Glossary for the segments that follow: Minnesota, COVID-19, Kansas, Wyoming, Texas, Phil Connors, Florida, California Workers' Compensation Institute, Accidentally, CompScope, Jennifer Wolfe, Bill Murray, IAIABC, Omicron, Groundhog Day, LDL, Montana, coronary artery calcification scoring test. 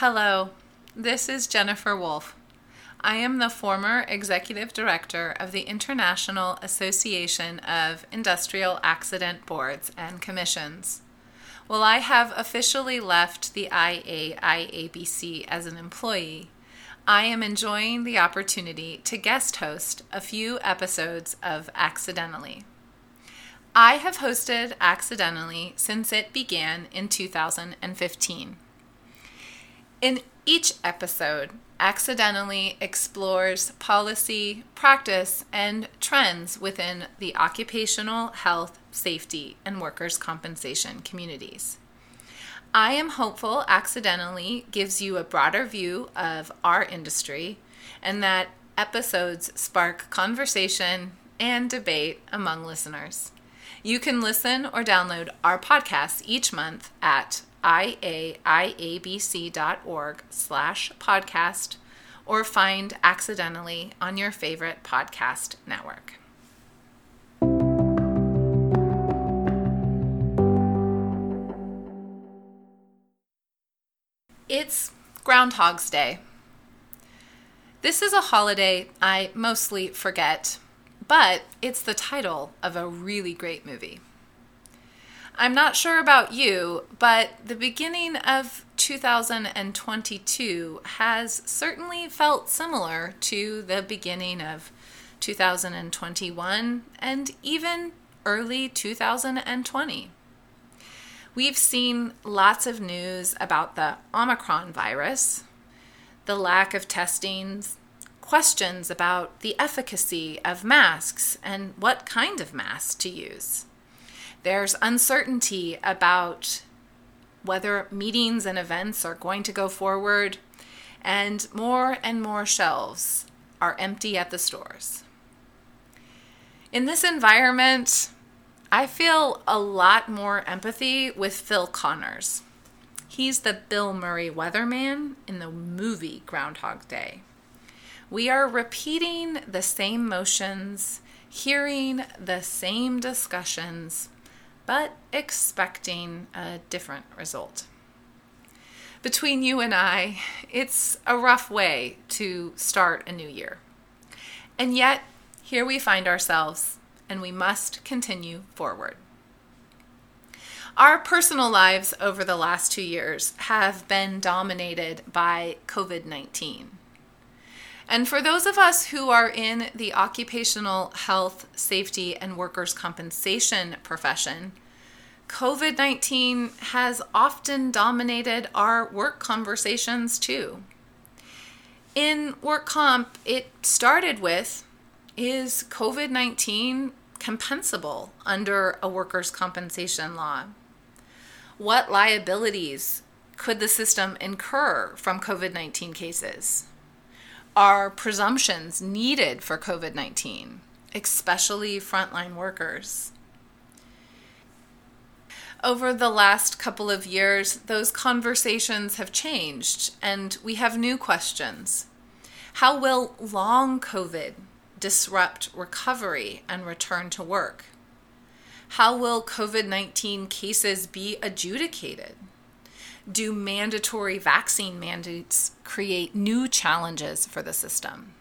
Hello, this is Jennifer Wolfe. I am the former Executive Director of the International Association of Industrial Accident Boards and Commissions. While I have officially left the IAIABC as an employee, I am enjoying the opportunity to guest host a few episodes of Accidentally. I have hosted Accidentally since it began in 2015. In each episode, Accidentally explores policy, practice, and trends within the occupational health, safety, and workers' compensation communities. I am hopeful Accidentally gives you a broader view of our industry and that episodes spark conversation and debate among listeners. You can listen or download our podcast each month at IAIABC.org/podcast or find Accidentally on your favorite podcast network. It's Groundhog Day. This is a holiday I mostly forget, but it's the title of a really great movie. I'm not sure about you, but the beginning of 2022 has certainly felt similar to the beginning of 2021 and even early 2020. We've seen lots of news about the Omicron virus, the lack of testing, questions about the efficacy of masks and what kind of masks to use. There's uncertainty about whether meetings and events are going to go forward, and more shelves are empty at the stores. In this environment, I feel a lot more empathy with Phil Connors. He's the Bill Murray weatherman in the movie Groundhog Day. We are repeating the same motions, hearing the same discussions, but expecting a different result. Between you and I, it's a rough way to start a new year. And yet, here we find ourselves, and we must continue forward. Our personal lives over the last 2 years have been dominated by COVID-19. And for those of us who are in the occupational health, safety, and workers' compensation profession, COVID-19 has often dominated our work conversations too. In work comp, it started with, is COVID-19 compensable under a workers' compensation law? What liabilities could the system incur from COVID-19 cases? Are presumptions needed for COVID-19, especially frontline workers? Over the last couple of years, those conversations have changed, and we have new questions. How will long COVID disrupt recovery and return to work? How will COVID-19 cases be adjudicated? Do mandatory vaccine mandates create new challenges for the system?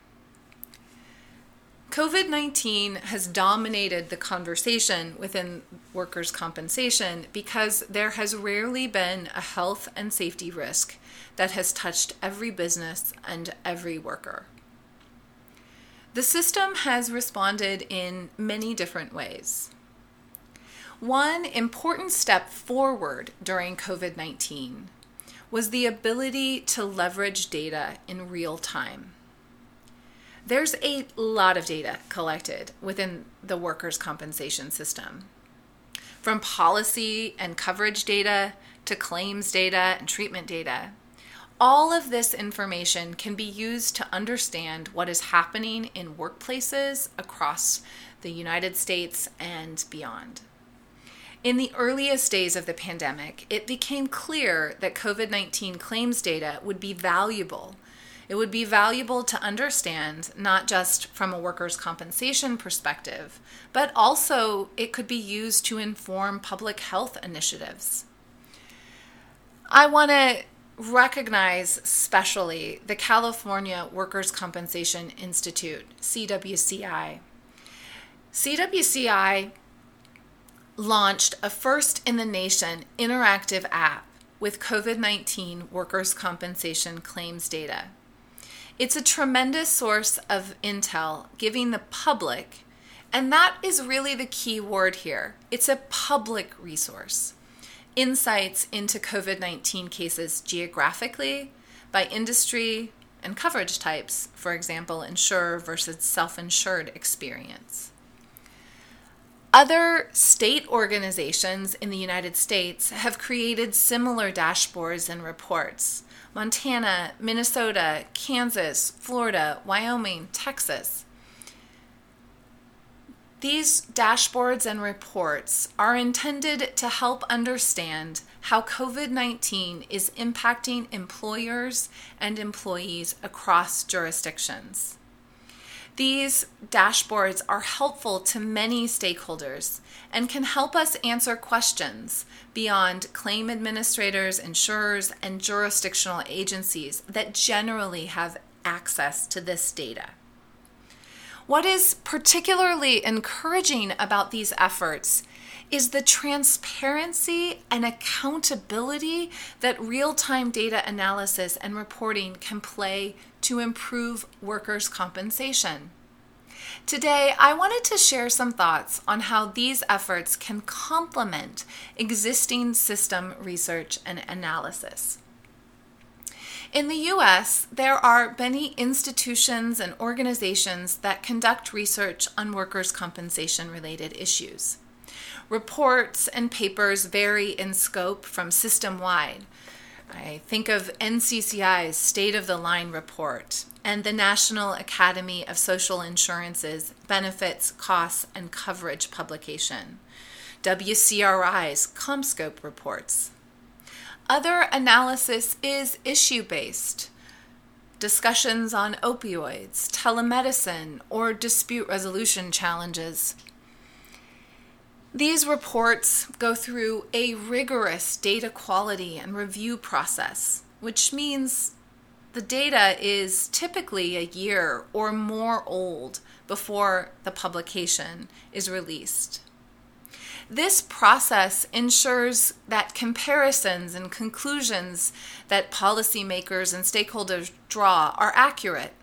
COVID-19 has dominated the conversation within workers' compensation because there has rarely been a health and safety risk that has touched every business and every worker. The system has responded in many different ways. One important step forward during COVID-19 was the ability to leverage data in real time. There's a lot of data collected within the workers' compensation system, from policy and coverage data to claims data and treatment data. All of this information can be used to understand what is happening in workplaces across the United States and beyond. In the earliest days of the pandemic, it became clear that COVID-19 claims data would be valuable. It would be valuable to understand not just from a workers' compensation perspective, but also it could be used to inform public health initiatives. I want to recognize specially the California Workers' Compensation Institute, CWCI. CWCI launched a first-in-the-nation interactive app with COVID-19 workers' compensation claims data. It's a tremendous source of intel giving the public, and that is really the key word here, it's a public resource, insights into COVID-19 cases geographically, by industry, and coverage types, for example, insurer versus self-insured experience. Other state organizations in the United States have created similar dashboards and reports. Montana, Minnesota, Kansas, Florida, Wyoming, Texas. These dashboards and reports are intended to help understand how COVID-19 is impacting employers and employees across jurisdictions. These dashboards are helpful to many stakeholders and can help us answer questions beyond claim administrators, insurers, and jurisdictional agencies that generally have access to this data. What is particularly encouraging about these efforts is the transparency and accountability that real-time data analysis and reporting can play to improve workers' compensation. Today, I wanted to share some thoughts on how these efforts can complement existing system research and analysis. In the U.S., there are many institutions and organizations that conduct research on workers' compensation-related issues. Reports and papers vary in scope from system-wide. I think of NCCI's State of the Line report and the National Academy of Social Insurance's Benefits, Costs, and Coverage publication, WCRI's CompScope reports. Other analysis is issue-based. Discussions on opioids, telemedicine, or dispute resolution challenges. These reports go through a rigorous data quality and review process, which means the data is typically a year or more old before the publication is released. This process ensures that comparisons and conclusions that policymakers and stakeholders draw are accurate.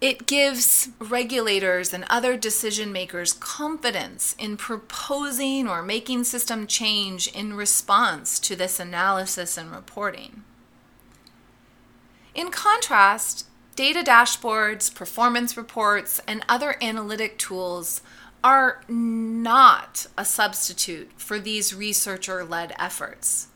It gives regulators and other decision makers confidence in proposing or making system change in response to this analysis and reporting. In contrast, data dashboards, performance reports, and other analytic tools are not a substitute for these researcher-led efforts.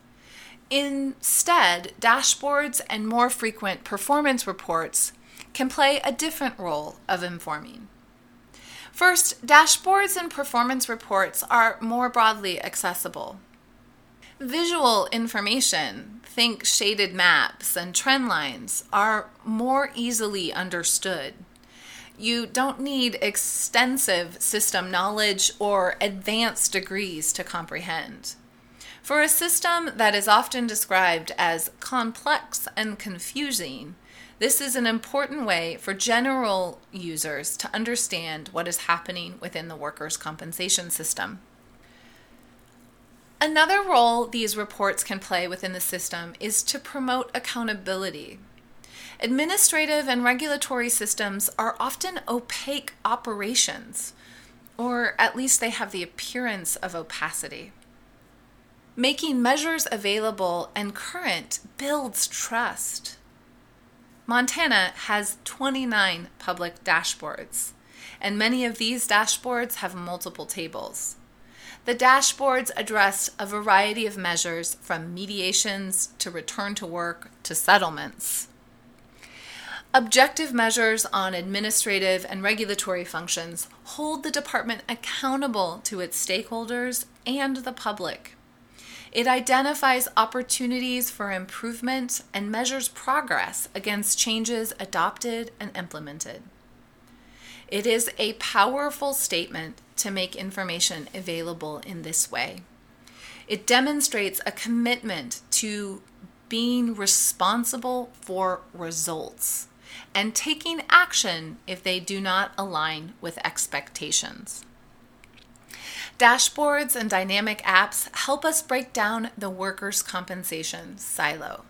Instead, dashboards and more frequent performance reports can play a different role of informing. First, dashboards and performance reports are more broadly accessible. Visual information, think shaded maps and trend lines, are more easily understood. You don't need extensive system knowledge or advanced degrees to comprehend. For a system that is often described as complex and confusing, this is an important way for general users to understand what is happening within the workers' compensation system. Another role these reports can play within the system is to promote accountability. Administrative and regulatory systems are often opaque operations, or at least they have the appearance of opacity. Making measures available and current builds trust. Montana has 29 public dashboards, and many of these dashboards have multiple tables. The dashboards address a variety of measures from mediations to return to work to settlements. Objective measures on administrative and regulatory functions hold the department accountable to its stakeholders and the public. It identifies opportunities for improvement and measures progress against changes adopted and implemented. It is a powerful statement to make information available in this way. It demonstrates a commitment to being responsible for results and taking action if they do not align with expectations. Dashboards and dynamic apps help us break down the workers' compensation silo.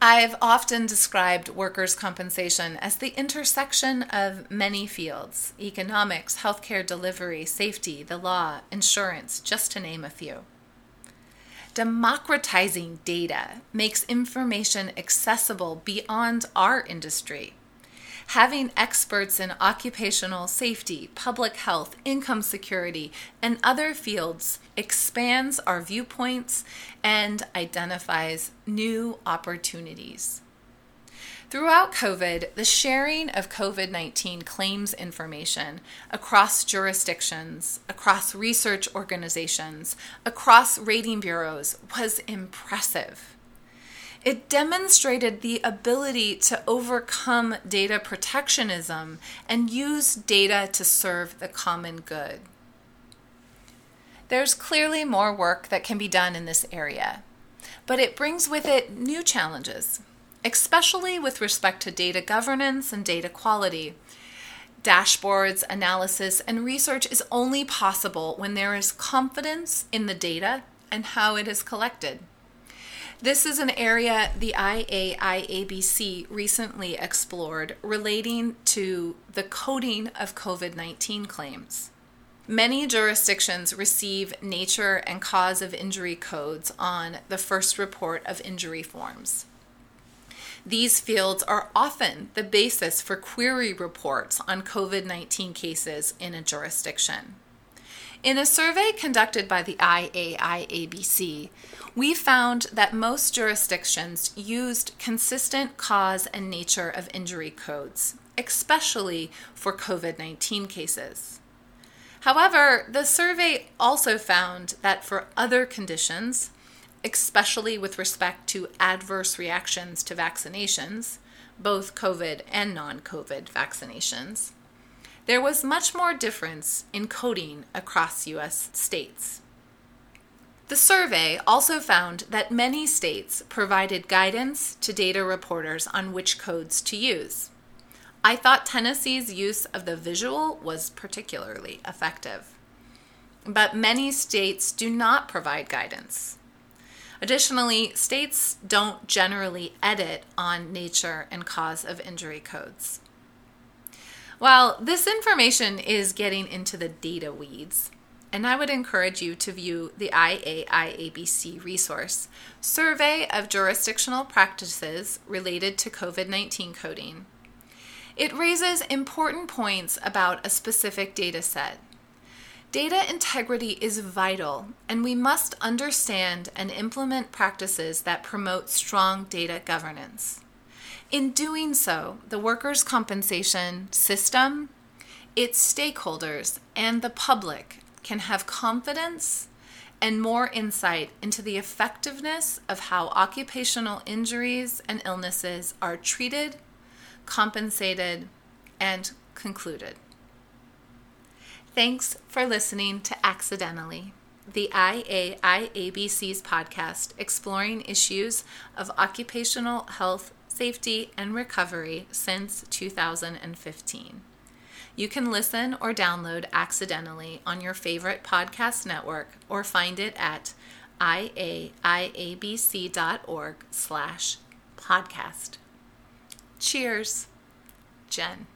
I've often described workers' compensation as the intersection of many fields: economics, healthcare delivery, safety, the law, insurance, just to name a few. Democratizing data makes information accessible beyond our industry. Having experts in occupational safety, public health, income security, and other fields expands our viewpoints and identifies new opportunities. Throughout COVID, the sharing of COVID-19 claims information across jurisdictions, across research organizations, across rating bureaus was impressive. It demonstrated the ability to overcome data protectionism and use data to serve the common good. There's clearly more work that can be done in this area, but it brings with it new challenges, especially with respect to data governance and data quality. Dashboards, analysis, and research is only possible when there is confidence in the data and how it is collected. This is an area the IAIABC recently explored relating to the coding of COVID-19 claims. Many jurisdictions receive nature and cause of injury codes on the first report of injury forms. These fields are often the basis for query reports on COVID-19 cases in a jurisdiction. In a survey conducted by the IAIABC, we found that most jurisdictions used consistent cause and nature of injury codes, especially for COVID-19 cases. However, the survey also found that for other conditions, especially with respect to adverse reactions to vaccinations, both COVID and non-COVID vaccinations, there was much more difference in coding across U.S. states. The survey also found that many states provided guidance to data reporters on which codes to use. I thought Tennessee's use of the visual was particularly effective, but many states do not provide guidance. Additionally, states don't generally edit on nature and cause of injury codes. While this information is getting into the data weeds, and I would encourage you to view the IAIABC resource, Survey of Jurisdictional Practices Related to COVID-19 Coding. It raises important points about a specific data set. Data integrity is vital, and we must understand and implement practices that promote strong data governance. In doing so, the workers' compensation system, its stakeholders, and the public can have confidence and more insight into the effectiveness of how occupational injuries and illnesses are treated, compensated, and concluded. Thanks for listening to Accidentally, the IAIABC's podcast exploring issues of occupational health, safety, and recovery since 2015. You can listen or download Accidentally on your favorite podcast network or find it at iaiabc.org/podcast. Cheers, Jen.